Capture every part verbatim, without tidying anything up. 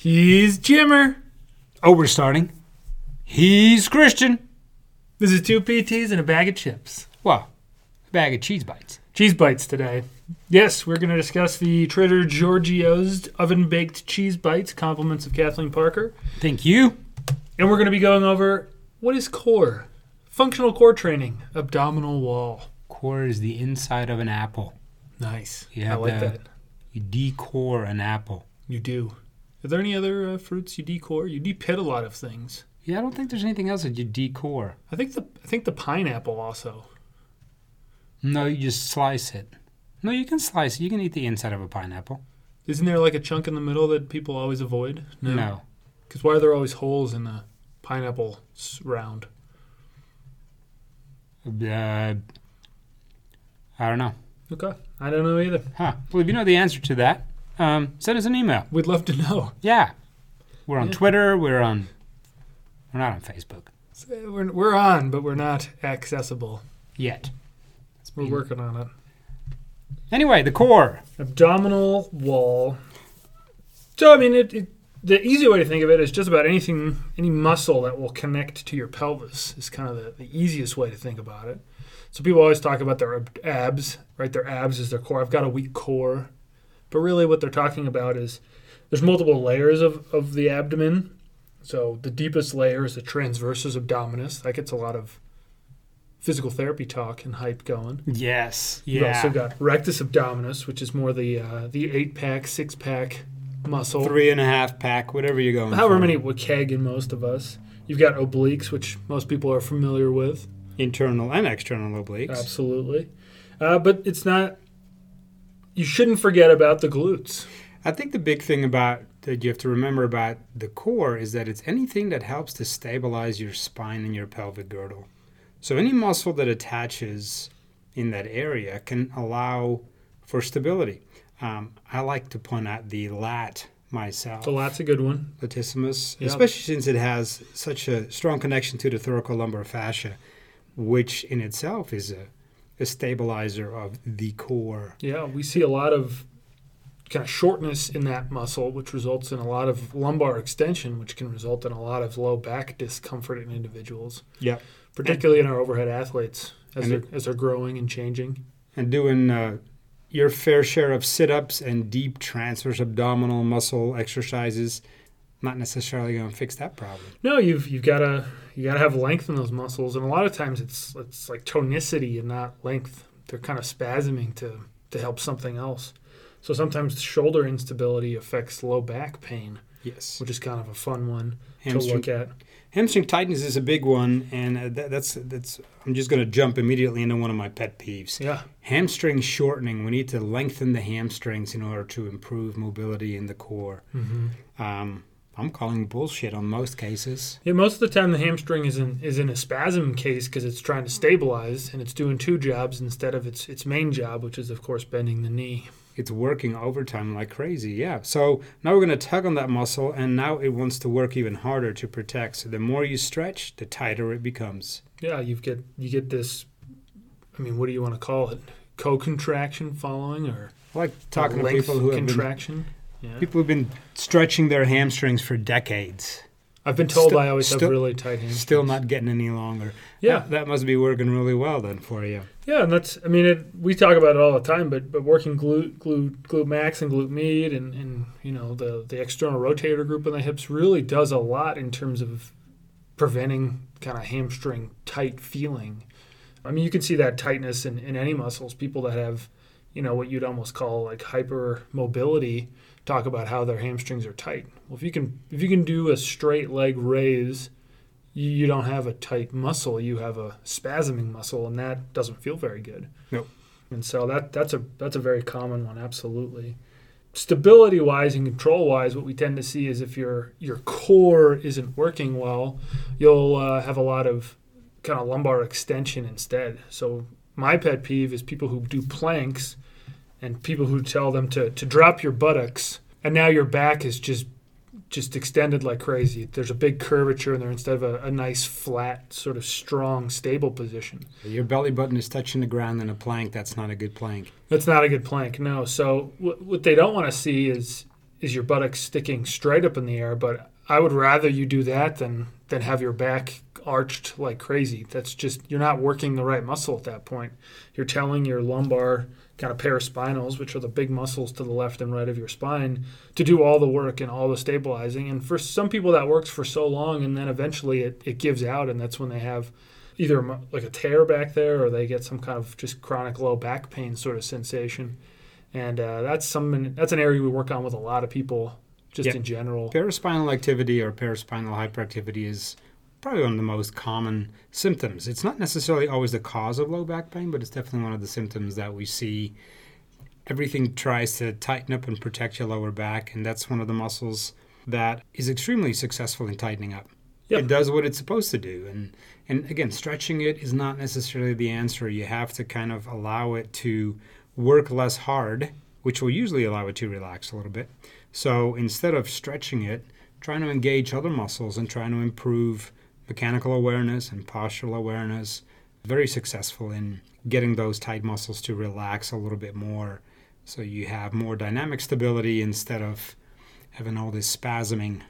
He's Jimmer. Oh, we're starting. He's Christian. This is two P Ts and a bag of chips. Well, a bag of cheese bites. Cheese bites today. Yes, we're going to discuss the Trader Giorgio's oven-baked cheese bites, compliments of Kathleen Parker. Thank you. And we're going to be going over what is core? Functional core training, abdominal wall. Core is the inside of an apple. Nice. I like to, that. You decore an apple. You do. Are there any other uh, fruits you decore? You depit a lot of things. Yeah, I don't think there's anything else that you decore. I think the I think the pineapple also. No, you just slice it. No, you can slice it. You can eat the inside of a pineapple. Isn't there like a chunk in the middle that people always avoid? No. Because why are there always holes in the pineapple round? Uh, I don't know. Okay. I don't know either. Huh. Well, if you know the answer to that, um, send us an email. We'd love to know. Yeah. We're on yeah. Twitter. We're on... We're not on Facebook. So we're, we're on, but we're not accessible. Yet. We're mm. working on it. Anyway, the core. Abdominal wall. So, I mean, it, it, the easy way to think of it is just about anything, any muscle that will connect to your pelvis is kind of the, the easiest way to think about it. So people always talk about their abs, right? Their abs is their core. I've got a weak core. But really what they're talking about is there's multiple layers of, of the abdomen. So the deepest layer is the transversus abdominis. That gets a lot of physical therapy talk and hype going. Yes. Yeah. You've also got rectus abdominis, which is more the uh, the eight-pack, six-pack muscle. Three-and-a-half-pack, whatever you're going However for. However many would keg in most of us. You've got obliques, which most people are familiar with. Internal and external obliques. Absolutely. Uh, but it's not – you shouldn't forget about the glutes. I think the big thing about that you have to remember about the core is that it's anything that helps to stabilize your spine and your pelvic girdle. So any muscle that attaches in that area can allow for stability. Um, I like to point out the lat myself. The lat's a good one. Latissimus, yep. Especially since it has such a strong connection to the thoracolumbar fascia, which in itself is a, a stabilizer of the core. Yeah, we see a lot of kind of shortness in that muscle, which results in a lot of lumbar extension, which can result in a lot of low back discomfort in individuals. Yeah. Particularly and, in our overhead athletes as they're, it, as they're growing and changing. And doing uh, your fair share of sit-ups and deep transverse abdominal muscle exercises, not necessarily going to fix that problem. No, you've you've got to you got to have length in those muscles, and a lot of times it's it's like tonicity and not length. They're kind of spasming to to help something else. So sometimes shoulder instability affects low back pain. Yes, which is kind of a fun one hamstring, to look at. Hamstring tightness is a big one, and that, that's that's. I'm just going to jump immediately into one of my pet peeves. Yeah, hamstring shortening. We need to lengthen the hamstrings in order to improve mobility in the core. Mm-hmm. Um, I'm calling bullshit on most cases. Yeah, most of the time the hamstring is in is in a spasm case because it's trying to stabilize and it's doing two jobs instead of its its main job, which is of course bending the knee. It's working overtime like crazy, yeah. So now we're going to tug on that muscle, and now it wants to work even harder to protect. So the more you stretch, the tighter it becomes. Yeah, you get you get this, I mean, what do you want to call it? Co-contraction following? Or I like talking to people who have contraction. Been, yeah. People who have been stretching their hamstrings for decades. I've been told still, I always still, have really tight hamstrings. Still not getting any longer. Yeah. That, that must be working really well then for you. Yeah, and that's, I mean, it, we talk about it all the time, but but working glute glute, glute max and glute med and, and you know, the, the external rotator group in the hips really does a lot in terms of preventing kind of hamstring tight feeling. I mean, you can see that tightness in, in any muscles. People that have, you know, what you'd almost call like hypermobility talk about how their hamstrings are tight. Well, if you can if you can do a straight leg raise, you, you don't have a tight muscle. You have a spasming muscle, and that doesn't feel very good. Nope. And so that that's a that's a very common one, absolutely. Stability-wise and control-wise, what we tend to see is if your your core isn't working well, you'll uh, have a lot of kind of lumbar extension instead. So my pet peeve is people who do planks and people who tell them to, to drop your buttocks, and now your back is just just extended like crazy. There's a big curvature in there instead of a, a nice, flat, sort of strong, stable position. Your belly button is touching the ground in a plank. That's not a good plank. That's not a good plank, no. So wh- what they don't want to see is is your buttocks sticking straight up in the air, but I would rather you do that than than have your back arched like crazy. That's just, you're not working the right muscle at that point. You're telling your lumbar kind of paraspinals, which are the big muscles to the left and right of your spine, to do all the work and all the stabilizing. And for some people that works for so long, and then eventually it, it gives out, and that's when they have either like a tear back there, or they get some kind of just chronic low back pain sort of sensation. And uh, that's some that's an area we work on with a lot of people just yep. in general. Paraspinal activity or paraspinal hyperactivity is probably one of the most common symptoms. It's not necessarily always the cause of low back pain, but it's definitely one of the symptoms that we see. Everything tries to tighten up and protect your lower back, and that's one of the muscles that is extremely successful in tightening up. Yep. It does what it's supposed to do. And, and again, stretching it is not necessarily the answer. You have to kind of allow it to work less hard, which will usually allow it to relax a little bit. So instead of stretching it, trying to engage other muscles and trying to improve mechanical awareness and postural awareness, very successful in getting those tight muscles to relax a little bit more so you have more dynamic stability instead of having all this spasming.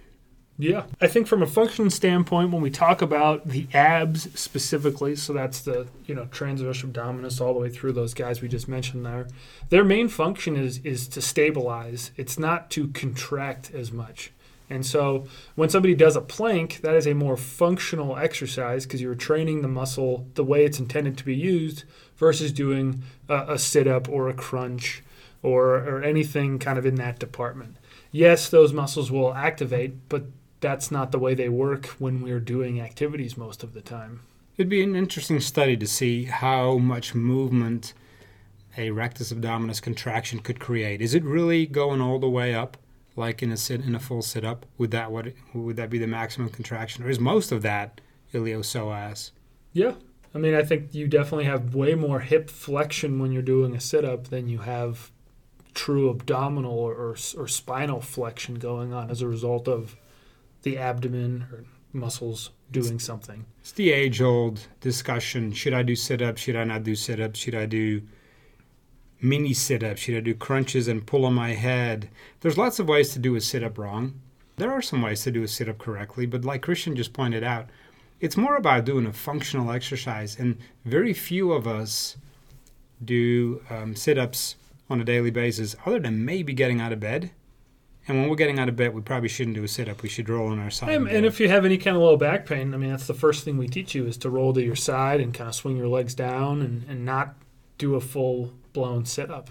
Yeah. I think from a function standpoint, when we talk about the abs specifically, so that's the, you know, transversus abdominis all the way through those guys we just mentioned there, their main function is is to stabilize. It's not to contract as much. And so when somebody does a plank, that is a more functional exercise because you're training the muscle the way it's intended to be used versus doing a, a sit-up or a crunch or, or anything kind of in that department. Yes, those muscles will activate, but that's not the way they work when we're doing activities most of the time. It'd be an interesting study to see how much movement a rectus abdominis contraction could create. Is it really going all the way up? Like in a sit, in a full sit-up, would that what would that be the maximum contraction, or is most of that iliopsoas? Yeah, I mean, I think you definitely have way more hip flexion when you're doing a sit-up than you have true abdominal or, or, or spinal flexion going on as a result of the abdomen or muscles doing it's, something. It's the age-old discussion: should I do sit-ups? Should I not do sit-ups? Should I do mini sit-ups? Should I do crunches and pull on my head? There's lots of ways to do a sit-up wrong. There are some ways to do a sit-up correctly, but like Christian just pointed out, it's more about doing a functional exercise, and very few of us do um, sit-ups on a daily basis other than maybe getting out of bed. And when we're getting out of bed, we probably shouldn't do a sit-up. We should roll on our side. And, and if you have any kind of low back pain, I mean, that's the first thing we teach you is to roll to your side and kind of swing your legs down and, and not do a full blown sit-up.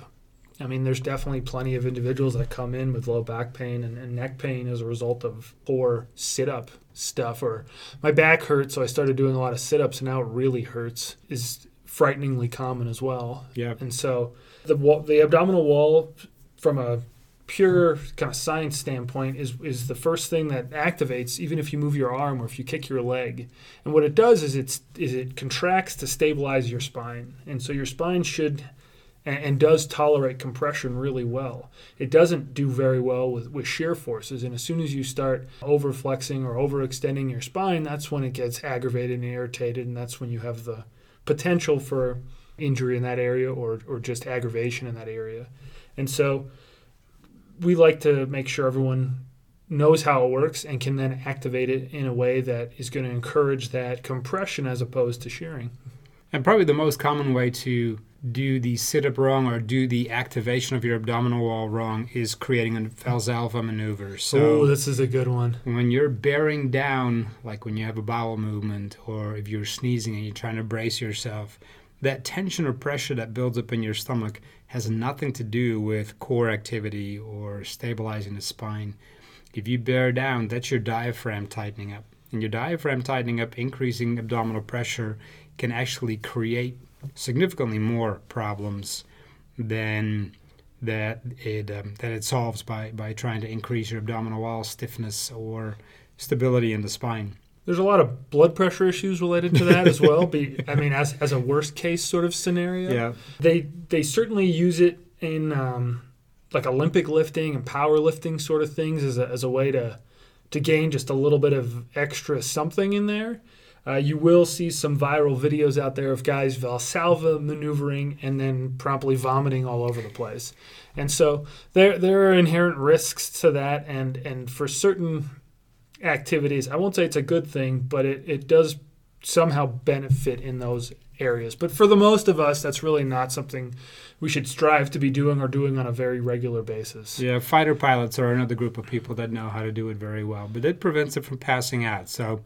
I mean, there's definitely plenty of individuals that come in with low back pain and, and neck pain as a result of poor sit-up stuff, or my back hurts, so I started doing a lot of sit-ups, and now it really hurts, is frighteningly common as well. Yeah. And so the the abdominal wall, from a pure kind of science standpoint, is is the first thing that activates, even if you move your arm or if you kick your leg. And what it does is it's is it contracts to stabilize your spine, and so your spine should and, and does tolerate compression really well. It doesn't do very well with, with shear forces, and as soon as you start over flexing or overextending your spine, that's when it gets aggravated and irritated, and that's when you have the potential for injury in that area or or just aggravation in that area. And so we like to make sure everyone knows how it works and can then activate it in a way that is going to encourage that compression as opposed to shearing. And probably the most common way to do the sit-up wrong or do the activation of your abdominal wall wrong is creating a Valsalva maneuver. So oh, this is a good one. When you're bearing down, like when you have a bowel movement or if you're sneezing and you're trying to brace yourself, that tension or pressure that builds up in your stomach has nothing to do with core activity or stabilizing the spine. If you bear down, that's your diaphragm tightening up. And your diaphragm tightening up, increasing abdominal pressure, can actually create significantly more problems than that it um, that it solves by, by trying to increase your abdominal wall stiffness or stability in the spine. There's a lot of blood pressure issues related to that as well. Be, I mean, as as a worst case sort of scenario. Yeah. They they certainly use it in um, like Olympic lifting and powerlifting sort of things as a, as a way to to gain just a little bit of extra something in there. Uh, you will see some viral videos out there of guys Valsalva maneuvering and then promptly vomiting all over the place. And so there there are inherent risks to that, and, and for certain activities, I won't say it's a good thing, but it, it does somehow benefit in those areas. But for the most of us, that's really not something we should strive to be doing or doing on a very regular basis. Yeah, fighter pilots are another group of people that know how to do it very well, but it prevents it from passing out. So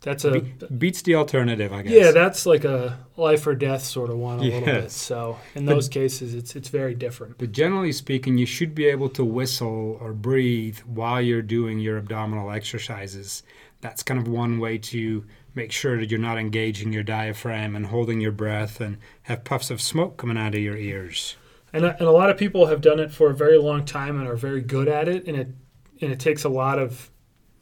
that's a be- beats the alternative, I guess. Yeah, that's like a life or death sort of one a yes. little bit. So in those but, cases, it's it's very different. But generally speaking, you should be able to whistle or breathe while you're doing your abdominal exercises. That's kind of one way to make sure that you're not engaging your diaphragm and holding your breath and have puffs of smoke coming out of your ears. And a, and a lot of people have done it for a very long time and are very good at it, and it and it takes a lot of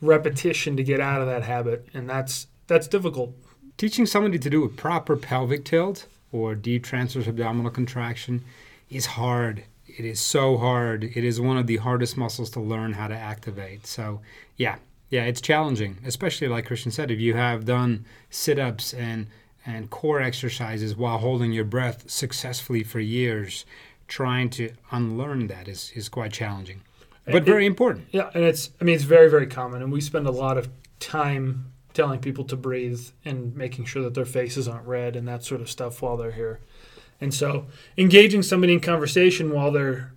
repetition to get out of that habit, and that's that's difficult. Teaching somebody to do a proper pelvic tilt or deep transversus abdominal contraction is hard. It is so hard. It is one of the hardest muscles to learn how to activate. So, yeah. Yeah, it's challenging, especially like Christian said, if you have done sit-ups and, and core exercises while holding your breath successfully for years, trying to unlearn that is, is quite challenging, but it, very important. Yeah, and it's, I mean, it's very, very common, and we spend a lot of time telling people to breathe and making sure that their faces aren't red and that sort of stuff while they're here. And so engaging somebody in conversation while they're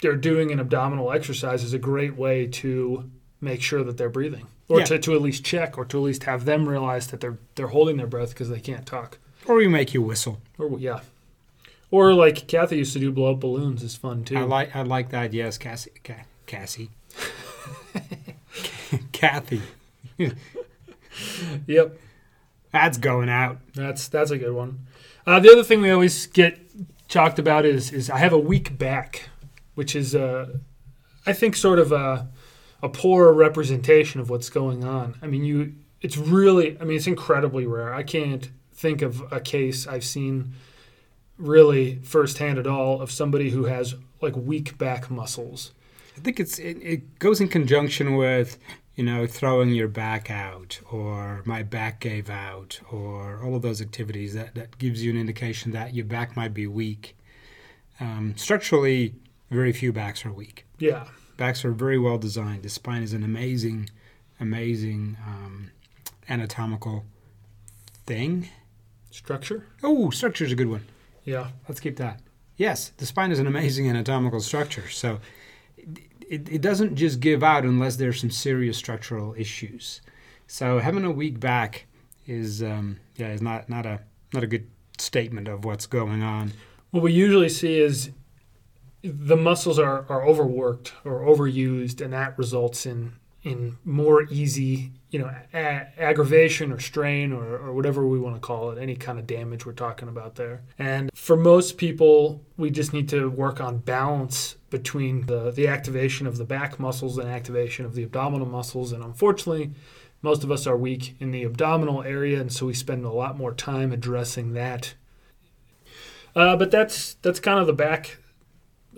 they're doing an abdominal exercise is a great way to make sure that they're breathing, or yeah. to, to at least check, or to at least have them realize that they're they're holding their breath because they can't talk. Or we make you whistle. Or yeah, or like Kathy used to do, blow up balloons is fun too. I like I like that. Yes, Cassie, Ca- Cassie, Kathy. Yep, that's going out. That's that's a good one. Uh, the other thing we always get talked about is is I have a weak back, which is uh, I think sort of a a poor representation of what's going on. I mean, you it's really, I mean, it's incredibly rare. I can't think of a case I've seen really firsthand at all of somebody who has like weak back muscles. I think it's it, it goes in conjunction with, you know, throwing your back out or my back gave out or all of those activities. That, that gives you an indication that your back might be weak. Um, structurally, very few backs are weak. Yeah. Backs are very well designed. The spine is an amazing, amazing um, anatomical thing. Structure? Oh, structure is a good one. Yeah. Let's keep that. Yes, the spine is an amazing anatomical structure. So it, it, it doesn't just give out unless there's some serious structural issues. So having a weak back is um, yeah is not, not a not a good statement of what's going on. What we usually see is the muscles are, are overworked or overused, and that results in in more easy, you know, a- aggravation or strain or, or whatever we want to call it, any kind of damage we're talking about there. And for most people, we just need to work on balance between the, the activation of the back muscles and activation of the abdominal muscles. And unfortunately, most of us are weak in the abdominal area, and so we spend a lot more time addressing that. Uh, but that's that's kind of the back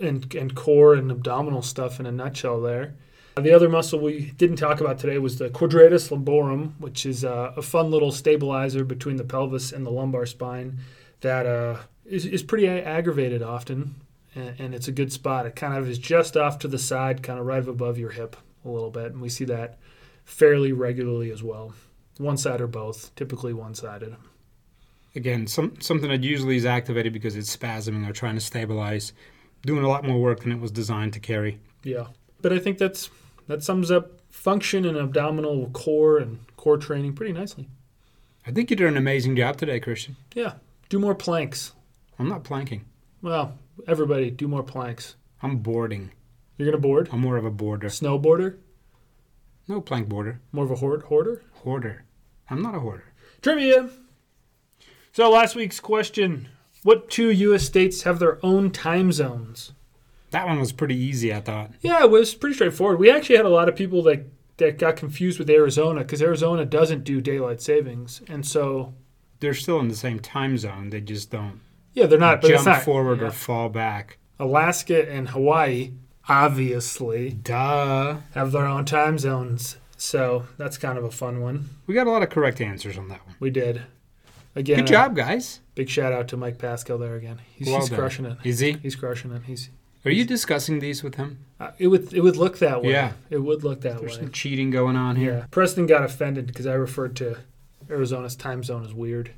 and and core and abdominal stuff in a nutshell there. Uh, the other muscle we didn't talk about today was the quadratus lumborum, which is uh, a fun little stabilizer between the pelvis and the lumbar spine that uh, is, is pretty a- aggravated often, and, and it's a good spot. It kind of is just off to the side, kind of right above your hip a little bit, and we see that fairly regularly as well. One side or both, typically one-sided. Again, some, something that usually is activated because it's spasming or trying to stabilize, doing a lot more work than it was designed to carry. Yeah. But I think that's that sums up function and abdominal core and core training pretty nicely. I think you did an amazing job today, Christian. Yeah. Do more planks. I'm not planking. Well, everybody, do more planks. I'm boarding. You're going to board? I'm more of a boarder. Snowboarder? No, plank boarder. More of a hoard, hoarder? Hoarder. I'm not a hoarder. Trivia. So last week's question: what two U S states have their own time zones? That one was pretty easy, I thought. Yeah, it was pretty straightforward. We actually had a lot of people that, that got confused with Arizona because Arizona doesn't do daylight savings. And so they're still in the same time zone. They just don't yeah, they're not, jump but it's not, forward yeah. or fall back. Alaska and Hawaii, obviously, duh, have their own time zones. So that's kind of a fun one. We got a lot of correct answers on that one. We did. Again, good job, uh, guys. Big shout out to Mike Pascoe there again. He's, well he's crushing it. Is he? He's crushing it. He's. Are you discussing these with him? Uh, it would it would look that way. Yeah. It would look that There's way. There's some cheating going on here. Yeah. Preston got offended because I referred to Arizona's time zone as weird.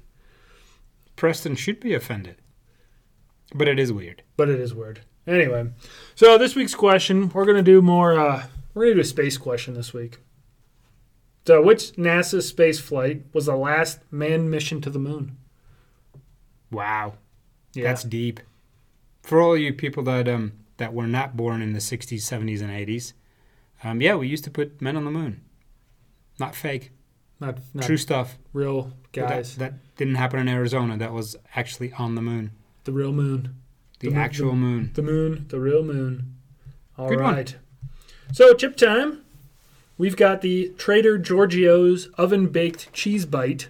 Preston should be offended. But it is weird. But it is weird. Anyway, so this week's question, we're going to do more, uh, we're going to do a space question this week. So which NASA space flight was the last manned mission to the moon? Wow. Yeah. That's deep. For all you people that um that were not born in the sixties, seventies, and eighties, um, yeah, we used to put men on the moon. Not fake. Not, not true stuff. Real guys. That, that didn't happen in Arizona. That was actually on the moon. The real moon. The, the actual moon. The, the moon. The real moon. All Good right. One. So, chip time. We've got the Trader Giorgio's oven-baked cheese bite.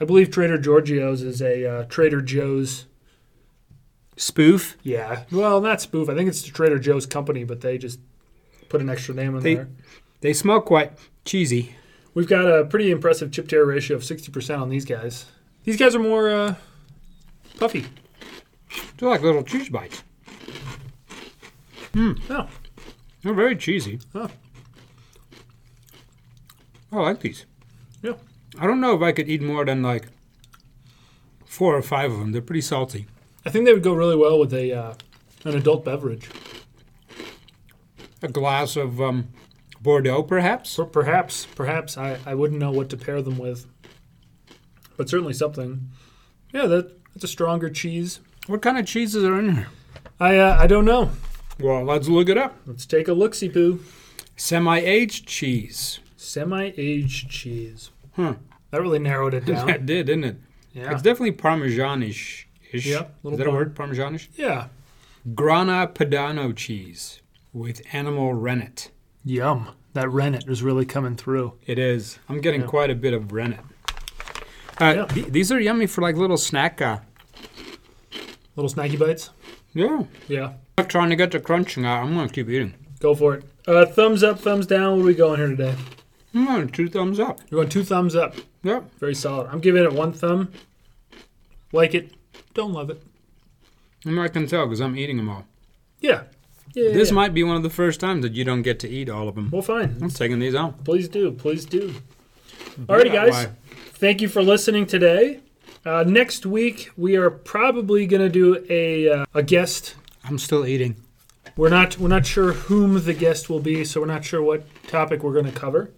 I believe Trader Giorgio's is a uh, Trader Joe's spoof. Yeah. Well, not spoof. I think it's the Trader Joe's company, but they just put an extra name on they, there. They smell quite cheesy. We've got a pretty impressive chip-to-air ratio of sixty percent on these guys. These guys are more uh, puffy. They're like little cheese bites. Hmm. Oh. They're very cheesy. Oh. I like these. Yeah. I don't know if I could eat more than like four or five of them. They're pretty salty. I think they would go really well with a uh, an adult beverage. A glass of um, Bordeaux, perhaps? Or perhaps. Perhaps. I, I wouldn't know what to pair them with. But certainly something. Yeah, that that's a stronger cheese. What kind of cheeses are in here? I uh, I don't know. Well, let's look it up. Let's take a look-see, Pooh. Semi-aged cheese. Semi-aged cheese. Hmm. That really narrowed it down. That did, didn't it? Yeah. It's definitely Parmesan-ish. Ish. Yeah, Is that par- a word, Parmesan-ish? Yeah. Grana Padano cheese with animal rennet. Yum. That rennet is really coming through. It is. I'm getting yeah. quite a bit of rennet. Uh, yeah. th- these are yummy for like little snack. Uh, little snacky bites? Yeah. Yeah. I'm trying to get the crunching out. I'm going to keep eating. Go for it. Uh, thumbs up, thumbs down. What are we going here today? I'm going two thumbs up. You're going two thumbs up. Yep. Very solid. I'm giving it one thumb. Like it. Don't love it. And I can tell because I'm eating them all. Yeah. yeah this yeah. might be one of the first times that you don't get to eat all of them. Well, fine. I'm taking these out. Please do. Please do. Alrighty, guys. Why. Thank you for listening today. Uh, next week, we are probably going to do a uh, a guest. I'm still eating. We're not we're not sure whom the guest will be, so we're not sure what topic we're going to cover.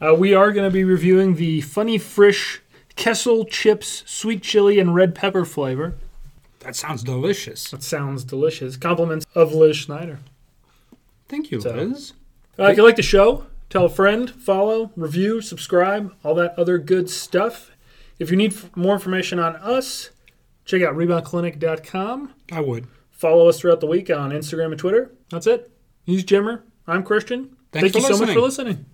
Uh, we are going to be reviewing the Funny Frish Kessel chips, sweet chili, and red pepper flavor. That sounds delicious. That sounds delicious. Compliments of Liz Schneider. Thank you, so, Liz. Uh, if you like the show, tell a friend, follow, review, subscribe, all that other good stuff. If you need f- more information on us, check out rebound clinic dot com. I would. Follow us throughout the week on Instagram and Twitter. That's it. He's Jimmer. I'm Christian. Thanks Thank you listening. so much for listening.